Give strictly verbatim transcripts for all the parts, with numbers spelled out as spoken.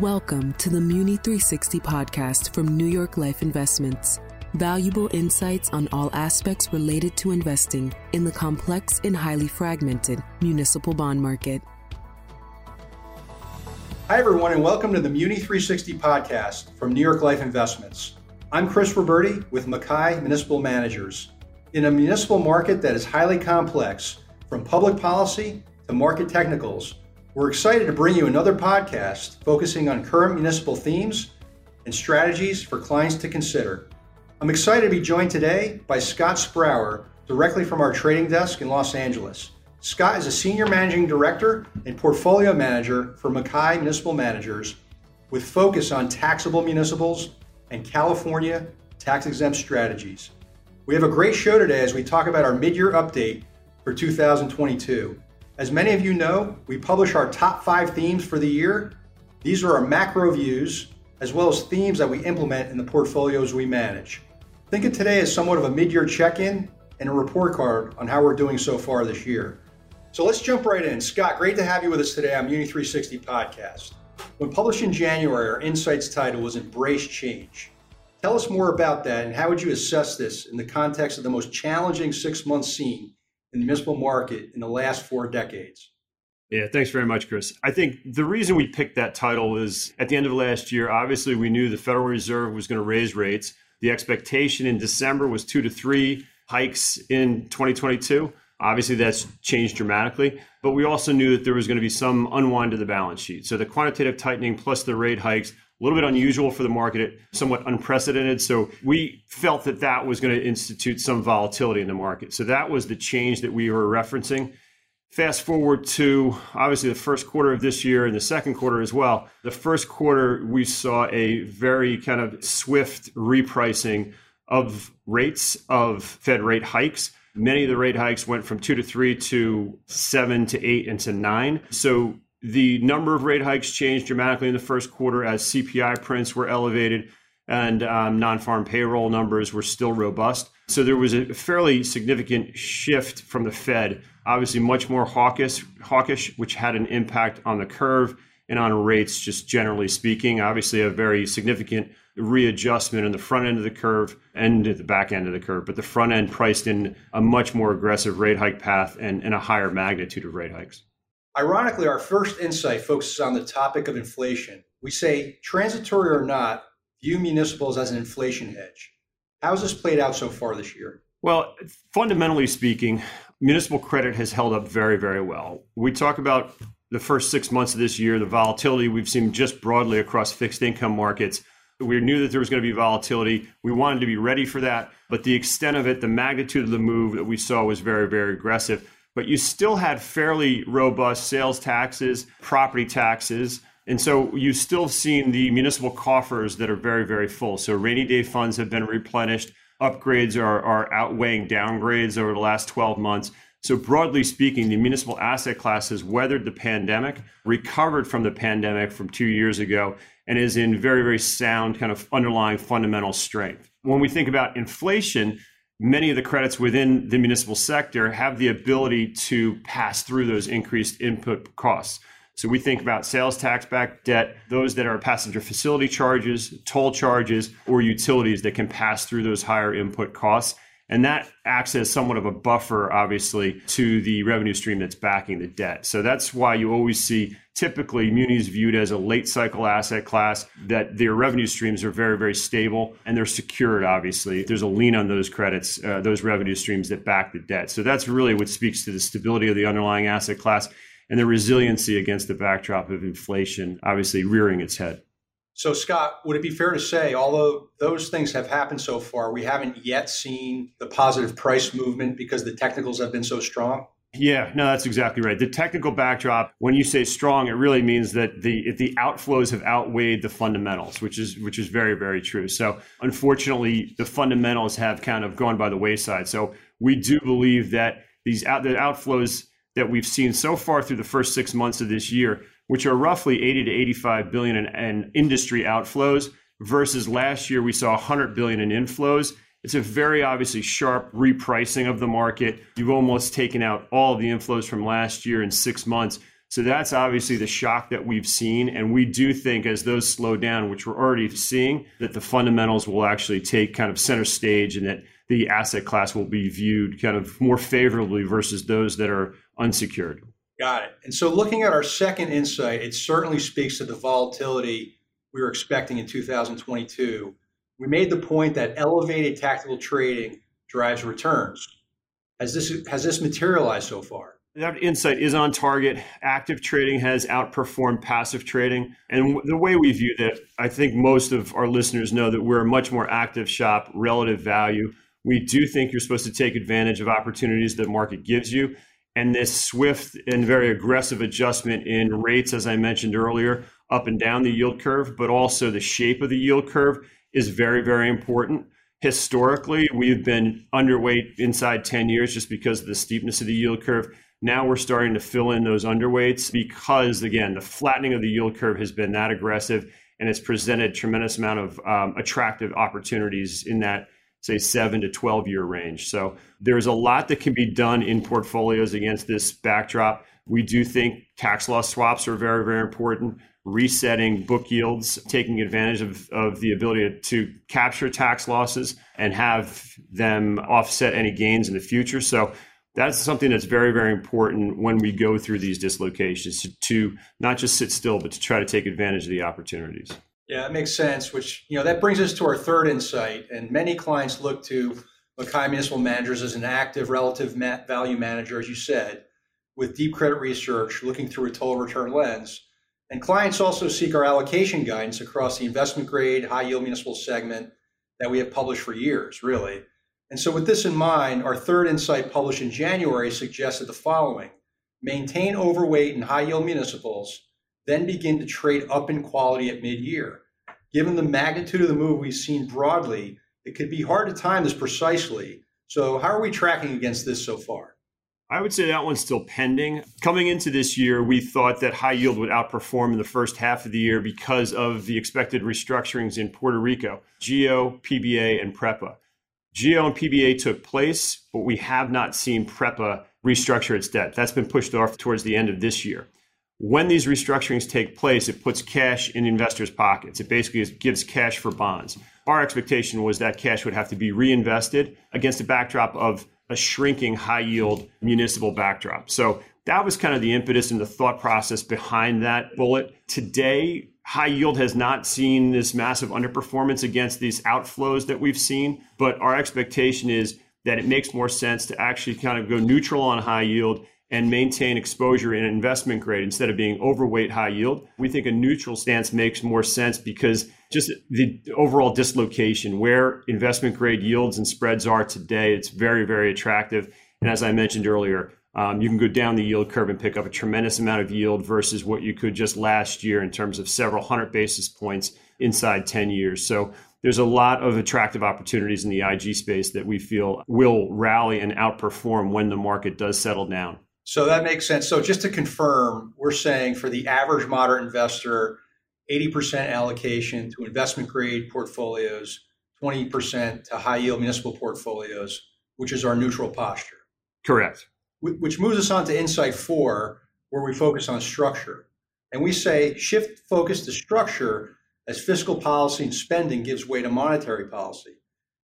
Welcome to the Muni three sixty Podcast from New York Life Investments. Valuable insights on all aspects related to investing in the complex and highly fragmented municipal bond market. Hi, everyone, and welcome to the Muni three sixty Podcast from New York Life Investments. I'm Chris Roberti with Mackay Municipal Managers. In a municipal market that is highly complex, from public policy to market technicals, we're excited to bring you another podcast focusing on current municipal themes and strategies for clients to consider. I'm excited to be joined today by Scott Sprower, directly from our trading desk in Los Angeles. Scott is a Senior Managing Director and Portfolio Manager for Mackay Municipal Managers, with focus on taxable municipals and California tax-exempt strategies. We have a great show today as we talk about our mid-year update for two thousand twenty-two. As many of you know, we publish our top five themes for the year. These are our macro views, as well as themes that we implement in the portfolios we manage. Think of today as somewhat of a mid-year check-in and a report card on how we're doing so far this year. So let's jump right in. Scott, great to have you with us today on Muni three sixty Podcast. When published in January, our insights title was Embrace Change. Tell us more about that, and how would you assess this in the context of the most challenging six months seen in the municipal market in the last four decades? Yeah, thanks very much, Chris. I think the reason we picked that title is at the end of last year, obviously we knew the Federal Reserve was going to raise rates. The expectation in December was two to three hikes in twenty twenty-two. Obviously, that's changed dramatically, but we also knew that there was going to be some unwind of the balance sheet. So the quantitative tightening plus the rate hikes, a little bit unusual for the market, somewhat unprecedented. So we felt that that was going to institute some volatility in the market. So that was the change that we were referencing. Fast forward to obviously the first quarter of this year and the second quarter as well. The first quarter, we saw a very kind of swift repricing of rates, of Fed rate hikes. Many of the rate hikes went from two to three to seven to eight and to nine. So the number of rate hikes changed dramatically in the first quarter as C P I prints were elevated and um, non-farm payroll numbers were still robust. So there was a fairly significant shift from the Fed, obviously much more hawkish, hawkish, which had an impact on the curve and on rates, just generally speaking. Obviously, a very significant readjustment in the front end of the curve and at the back end of the curve, but the front end priced in a much more aggressive rate hike path and, and a higher magnitude of rate hikes. Ironically, our first insight focuses on the topic of inflation. We say, transitory or not, view municipals as an inflation hedge. How has this played out so far this year? Well, fundamentally speaking, municipal credit has held up very, very well. We talk about the first six months of this year, the volatility we've seen just broadly across fixed income markets. We knew that there was going to be volatility. We wanted to be ready for that, but the extent of it, the magnitude of the move that we saw was very, very aggressive. But you still had fairly robust sales taxes, property taxes. And so you've still seen the municipal coffers that are very, very full. So rainy day funds have been replenished. Upgrades are, are outweighing downgrades over the last twelve months. So broadly speaking, the municipal asset class has weathered the pandemic, recovered from the pandemic from two years ago, and is in very, very sound kind of underlying fundamental strength. When we think about inflation, many of the credits within the municipal sector have the ability to pass through those increased input costs. So we think about sales tax backed debt, those that are passenger facility charges, toll charges, or utilities that can pass through those higher input costs. And that acts as somewhat of a buffer, obviously, to the revenue stream that's backing the debt. So that's why you always see typically munis viewed as a late cycle asset class, that their revenue streams are very, very stable and they're secured, obviously. There's a lien on those credits, uh, those revenue streams that back the debt. So that's really what speaks to the stability of the underlying asset class and the resiliency against the backdrop of inflation, obviously rearing its head. So, Scott, would it be fair to say, although those things have happened so far, we haven't yet seen the positive price movement because the technicals have been so strong? Yeah, no, that's exactly right. The technical backdrop, when you say strong, it really means that the the outflows have outweighed the fundamentals, which is which is very, very true. So, unfortunately, the fundamentals have kind of gone by the wayside. So, we do believe that these out, the outflows that we've seen so far through the first six months of this year, which are roughly eighty to eighty-five billion in, in industry outflows, versus last year we saw one hundred billion in inflows. It's a very obviously sharp repricing of the market. You've almost taken out all of the inflows from last year in six months. So that's obviously the shock that we've seen. And we do think as those slow down, which we're already seeing, that the fundamentals will actually take kind of center stage and that the asset class will be viewed kind of more favorably versus those that are unsecured. Got it. And so looking at our second insight, it certainly speaks to the volatility we were expecting in two thousand twenty-two. We made the point that elevated tactical trading drives returns. Has this, has this materialized so far? That insight is on target. Active trading has outperformed passive trading. And the way we view that, I think most of our listeners know that we're a much more active shop, relative value. We do think you're supposed to take advantage of opportunities that market gives you. And this swift and very aggressive adjustment in rates, as I mentioned earlier, up and down the yield curve, but also the shape of the yield curve is very, very important. Historically, we've been underweight inside ten years just because of the steepness of the yield curve. Now we're starting to fill in those underweights because, again, the flattening of the yield curve has been that aggressive, and it's presented a tremendous amount of um, attractive opportunities in that, say, seven to twelve year range. So there's a lot that can be done in portfolios against this backdrop. We do think tax loss swaps are very, very important. Resetting book yields, taking advantage of, of the ability to capture tax losses and have them offset any gains in the future. So that's something that's very, very important when we go through these dislocations to, to not just sit still, but to try to take advantage of the opportunities. Yeah, that makes sense, which, you know, that brings us to our third insight. And many clients look to Mackay Municipal Managers as an active relative ma- value manager, as you said, with deep credit research, looking through a total return lens. And clients also seek our allocation guidance across the investment grade, high yield municipal segment that we have published for years, really. And so with this in mind, our third insight published in January suggested the following: maintain overweight in high yield municipals, then begin to trade up in quality at mid-year. Given the magnitude of the move we've seen broadly, it could be hard to time this precisely. So how are we tracking against this so far? I would say that one's still pending. Coming into this year, we thought that high yield would outperform in the first half of the year because of the expected restructurings in Puerto Rico, GEO, P B A, and PREPA. GEO and P B A took place, but we have not seen PREPA restructure its debt. That's been pushed off towards the end of this year. When these restructurings take place, it puts cash in investors' pockets. It basically gives cash for bonds. Our expectation was that cash would have to be reinvested against the backdrop of a shrinking high-yield municipal backdrop. So that was kind of the impetus and the thought process behind that bullet. Today, high yield has not seen this massive underperformance against these outflows that we've seen, but our expectation is that it makes more sense to actually kind of go neutral on high yield and maintain exposure in investment grade instead of being overweight high yield. We think a neutral stance makes more sense because just the overall dislocation where investment grade yields and spreads are today, it's very, very attractive. And as I mentioned earlier, um, you can go down the yield curve and pick up a tremendous amount of yield versus what you could just last year in terms of several hundred basis points inside ten years. So there's a lot of attractive opportunities in the I G space that we feel will rally and outperform when the market does settle down. So that makes sense. So just to confirm, we're saying for the average moderate investor, eighty percent allocation to investment grade portfolios, twenty percent to high yield municipal portfolios, which is our neutral posture. Correct. Which moves us on to insight four, where we focus on structure. And we say shift focus to structure as fiscal policy and spending gives way to monetary policy.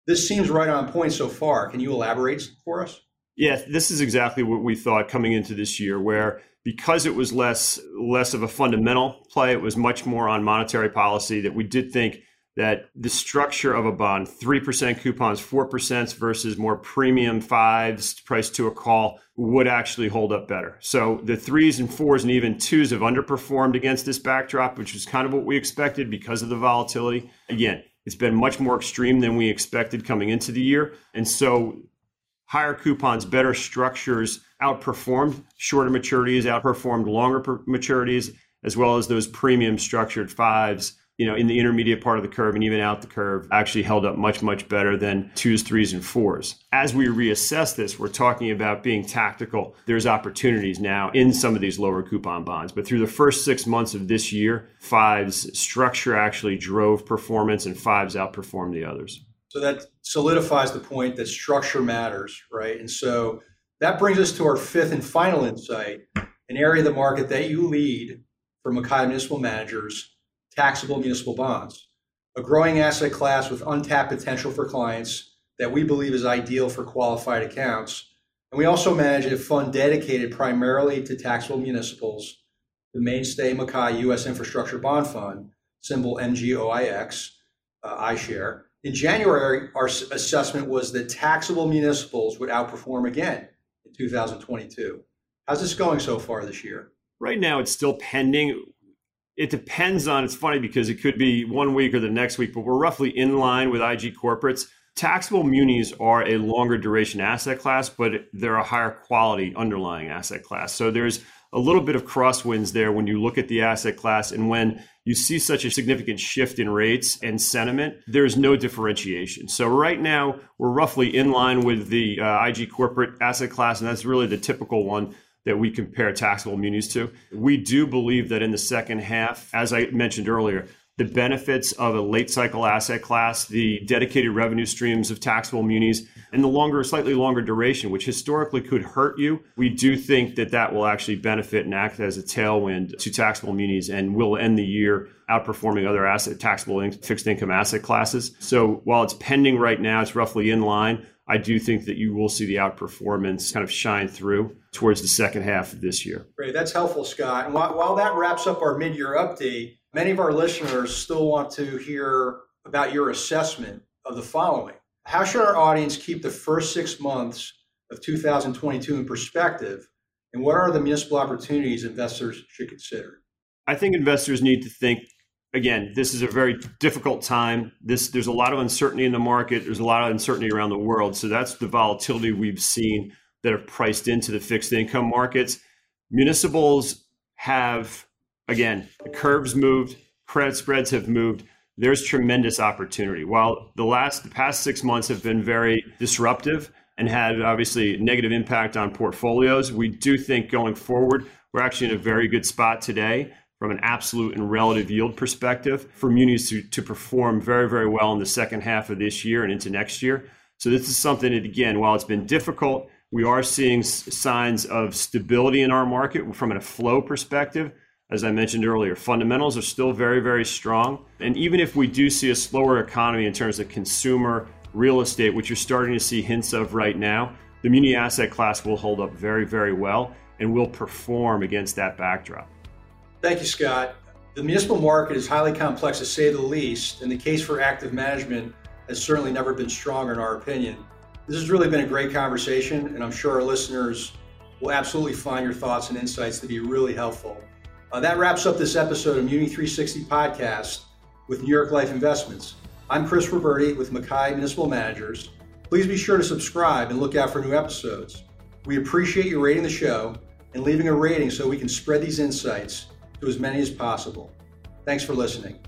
This seems right on point so far. Can you elaborate for us? Yeah, this is exactly what we thought coming into this year, where because it was less less of a fundamental play, it was much more on monetary policy, that we did think that the structure of a bond, three percent coupons, four percent versus more premium fives priced to a call, would actually hold up better. So the threes and fours and even twos have underperformed against this backdrop, which was kind of what we expected because of the volatility. Again, it's been much more extreme than we expected coming into the year. And so higher coupons, better structures outperformed, shorter maturities outperformed longer per- maturities, as well as those premium structured fives, you know, in the intermediate part of the curve and even out the curve, actually held up much, much better than twos, threes, and fours. As we reassess this, we're talking about being tactical. There's opportunities now in some of these lower coupon bonds. But through the first six months of this year, fives structure actually drove performance and fives outperformed the others. So that solidifies the point that structure matters, right? And so that brings us to our fifth and final insight, an area of the market that you lead for Mackay Municipal Managers, taxable municipal bonds, a growing asset class with untapped potential for clients that we believe is ideal for qualified accounts. And we also manage a fund dedicated primarily to taxable municipals, the Mainstay Mackay U S Infrastructure Bond Fund, symbol M G O I X, uh, iShare. In January, our assessment was that taxable municipals would outperform again in two thousand twenty-two. How's this going so far this year? Right now, it's still pending. It depends on, it's funny because it could be one week or the next week, but we're roughly in line with I G corporates. Taxable munis are a longer duration asset class, but they're a higher quality underlying asset class. So there's a little bit of crosswinds there when you look at the asset class, and when you see such a significant shift in rates and sentiment, there's no differentiation. So right now, we're roughly in line with the uh, I G corporate asset class, and that's really the typical one that we compare taxable munis to. We do believe that in the second half, as I mentioned earlier, the benefits of a late cycle asset class, the dedicated revenue streams of taxable munis, and the longer, slightly longer duration, which historically could hurt you, we do think that that will actually benefit and act as a tailwind to taxable munis and will end the year outperforming other asset taxable in, fixed income asset classes. So while it's pending right now, it's roughly in line. I do think that you will see the outperformance kind of shine through towards the second half of this year. Great. That's helpful, Scott. And while, while that wraps up our mid-year update, many of our listeners still want to hear about your assessment of the following. How should our audience keep the first six months of two thousand twenty-two in perspective? And what are the municipal opportunities investors should consider? I think investors need to think, again, this is a very difficult time. This, there's a lot of uncertainty in the market. There's a lot of uncertainty around the world. So that's the volatility we've seen that have priced into the fixed income markets. Municipals have, again, the curves moved, credit spreads have moved. There's tremendous opportunity. While the last, the past six months have been very disruptive and had obviously negative impact on portfolios, we do think going forward, we're actually in a very good spot today from an absolute and relative yield perspective for munis to, to perform very, very well in the second half of this year and into next year. So this is something that, again, while it's been difficult, we are seeing signs of stability in our market from a flow perspective. As I mentioned earlier, fundamentals are still very, very strong. And even if we do see a slower economy in terms of consumer real estate, which you're starting to see hints of right now, the muni asset class will hold up very, very well and will perform against that backdrop. Thank you, Scott. The municipal market is highly complex, to say the least, and the case for active management has certainly never been stronger in our opinion. This has really been a great conversation, and I'm sure our listeners will absolutely find your thoughts and insights to be really helpful. Uh, that wraps up this episode of Muni three sixty Podcast with New York Life Investments. I'm Chris Roberti with Mackay Municipal Managers. Please be sure to subscribe and look out for new episodes. We appreciate you rating the show and leaving a rating so we can spread these insights to as many as possible. Thanks for listening.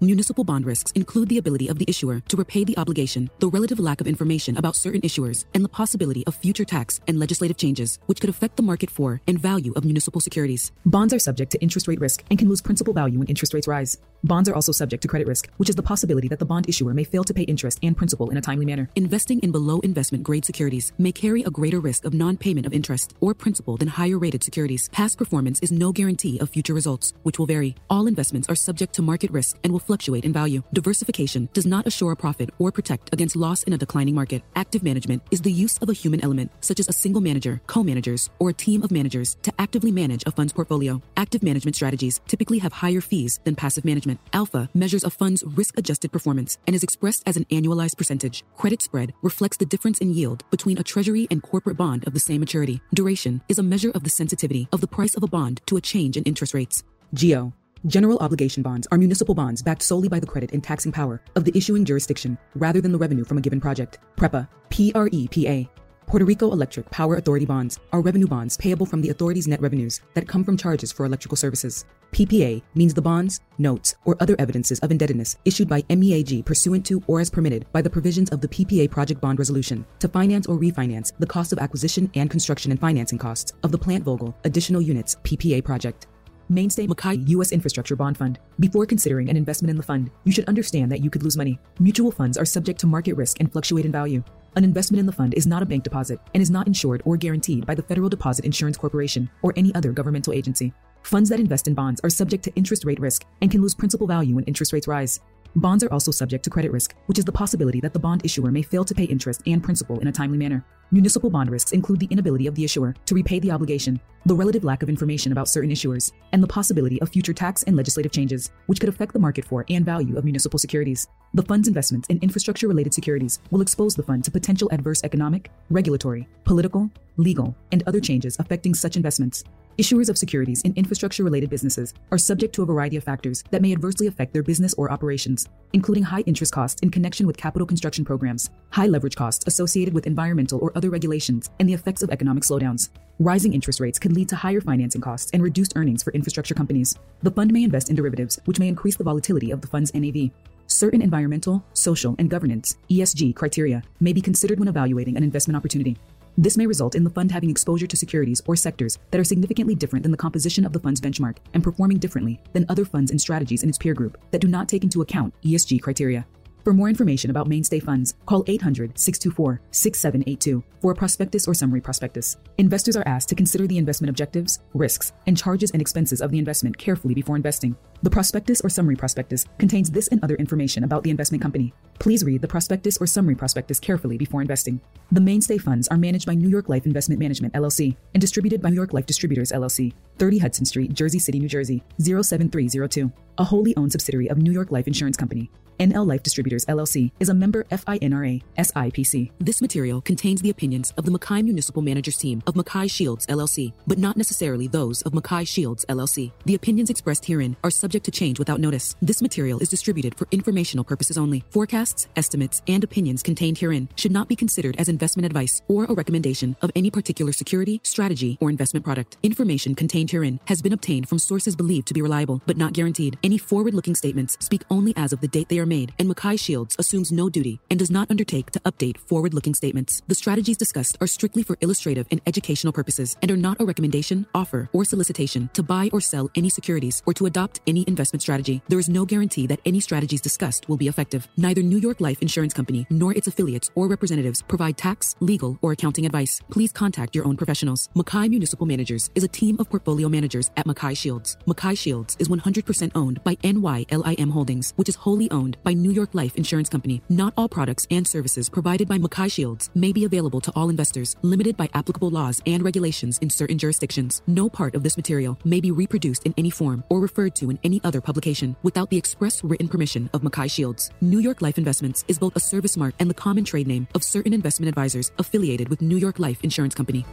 Municipal bond risks include the ability of the issuer to repay the obligation, the relative lack of information about certain issuers, and the possibility of future tax and legislative changes, which could affect the market for and value of municipal securities. Bonds are subject to interest rate risk and can lose principal value when interest rates rise. Bonds are also subject to credit risk, which is the possibility that the bond issuer may fail to pay interest and principal in a timely manner. Investing in below investment grade securities may carry a greater risk of non-payment of interest or principal than higher rated securities. Past performance is no guarantee of future results, which will vary. All investments are subject to market risk and will fluctuate in value. Diversification does not assure a profit or protect against loss in a declining market. Active management is the use of a human element, such as a single manager, co-managers, or a team of managers to actively manage a fund's portfolio. Active management strategies typically have higher fees than passive management. Alpha measures a fund's risk-adjusted performance and is expressed as an annualized percentage. Credit spread reflects the difference in yield between a treasury and corporate bond of the same maturity. Duration is a measure of the sensitivity of the price of a bond to a change in interest rates. G O. General obligation bonds are municipal bonds backed solely by the credit and taxing power of the issuing jurisdiction rather than the revenue from a given project. PREPA, P R E P A. Puerto Rico Electric Power Authority bonds are revenue bonds payable from the authority's net revenues that come from charges for electrical services. P P A means the bonds, notes, or other evidences of indebtedness issued by M E A G pursuant to or as permitted by the provisions of the P P A Project Bond Resolution to finance or refinance the cost of acquisition and construction and financing costs of the Plant Vogel Additional Units P P A project. Mainstay Mackay U S Infrastructure Bond Fund. Before considering an investment in the fund, you should understand that you could lose money. Mutual funds are subject to market risk and fluctuate in value. An investment in the fund is not a bank deposit and is not insured or guaranteed by the Federal Deposit Insurance Corporation or any other governmental agency. Funds that invest in bonds are subject to interest rate risk and can lose principal value when interest rates rise. Bonds are also subject to credit risk, which is the possibility that the bond issuer may fail to pay interest and principal in a timely manner. Municipal bond risks include the inability of the issuer to repay the obligation, the relative lack of information about certain issuers, and the possibility of future tax and legislative changes, which could affect the market for and value of municipal securities. The fund's investments in infrastructure-related securities will expose the fund to potential adverse economic, regulatory, political, legal, and other changes affecting such investments. Issuers of securities in infrastructure-related businesses are subject to a variety of factors that may adversely affect their business or operations, including high interest costs in connection with capital construction programs, high leverage costs associated with environmental or other regulations, and the effects of economic slowdowns. Rising interest rates could lead to higher financing costs and reduced earnings for infrastructure companies. The fund may invest in derivatives, which may increase the volatility of the fund's N A V. Certain environmental, social, and governance (E S G) criteria may be considered when evaluating an investment opportunity. This may result in the fund having exposure to securities or sectors that are significantly different than the composition of the fund's benchmark and performing differently than other funds and strategies in its peer group that do not take into account E S G criteria. For more information about Mainstay Funds, call eight hundred, six two four, six seven eight two for a prospectus or summary prospectus. Investors are asked to consider the investment objectives, risks, and charges and expenses of the investment carefully before investing. The prospectus or summary prospectus contains this and other information about the investment company. Please read the prospectus or summary prospectus carefully before investing. The Mainstay Funds are managed by New York Life Investment Management, L L C, and distributed by New York Life Distributors, L L C, thirty Hudson Street, Jersey City, New Jersey, zero seven three zero two, a wholly owned subsidiary of New York Life Insurance Company. N L Life Distributors, L L C, is a member FINRA, S I P C. This material contains the opinions of the Mackay Municipal Managers team of Mackay Shields, L L C, but not necessarily those of Mackay Shields, L L C. The opinions expressed herein are subject to change without notice. This material is distributed for informational purposes only. Forecasts, estimates, and opinions contained herein should not be considered as investment advice or a recommendation of any particular security, strategy, or investment product. Information contained herein has been obtained from sources believed to be reliable, but not guaranteed. Any forward-looking statements speak only as of the date they are made, and Mackay Shields assumes no duty and does not undertake to update forward-looking statements. The strategies discussed are strictly for illustrative and educational purposes and are not a recommendation, offer, or solicitation to buy or sell any securities or to adopt any investment strategy. There is no guarantee that any strategies discussed will be effective. Neither New York Life Insurance Company nor its affiliates or representatives provide tax, legal, or accounting advice. Please contact your own professionals. Mackay Municipal Managers is a team of portfolio managers at Mackay Shields. Mackay Shields is one hundred percent owned by N Y L I M Holdings, which is wholly owned by New York Life Insurance Company. Not all products and services provided by Mackay Shields may be available to all investors, limited by applicable laws and regulations in certain jurisdictions. No part of this material may be reproduced in any form or referred to in any other publication without the express written permission of Mackay Shields. New York Life Investments is both a service mark and the common trade name of certain investment advisors affiliated with New York Life Insurance Company.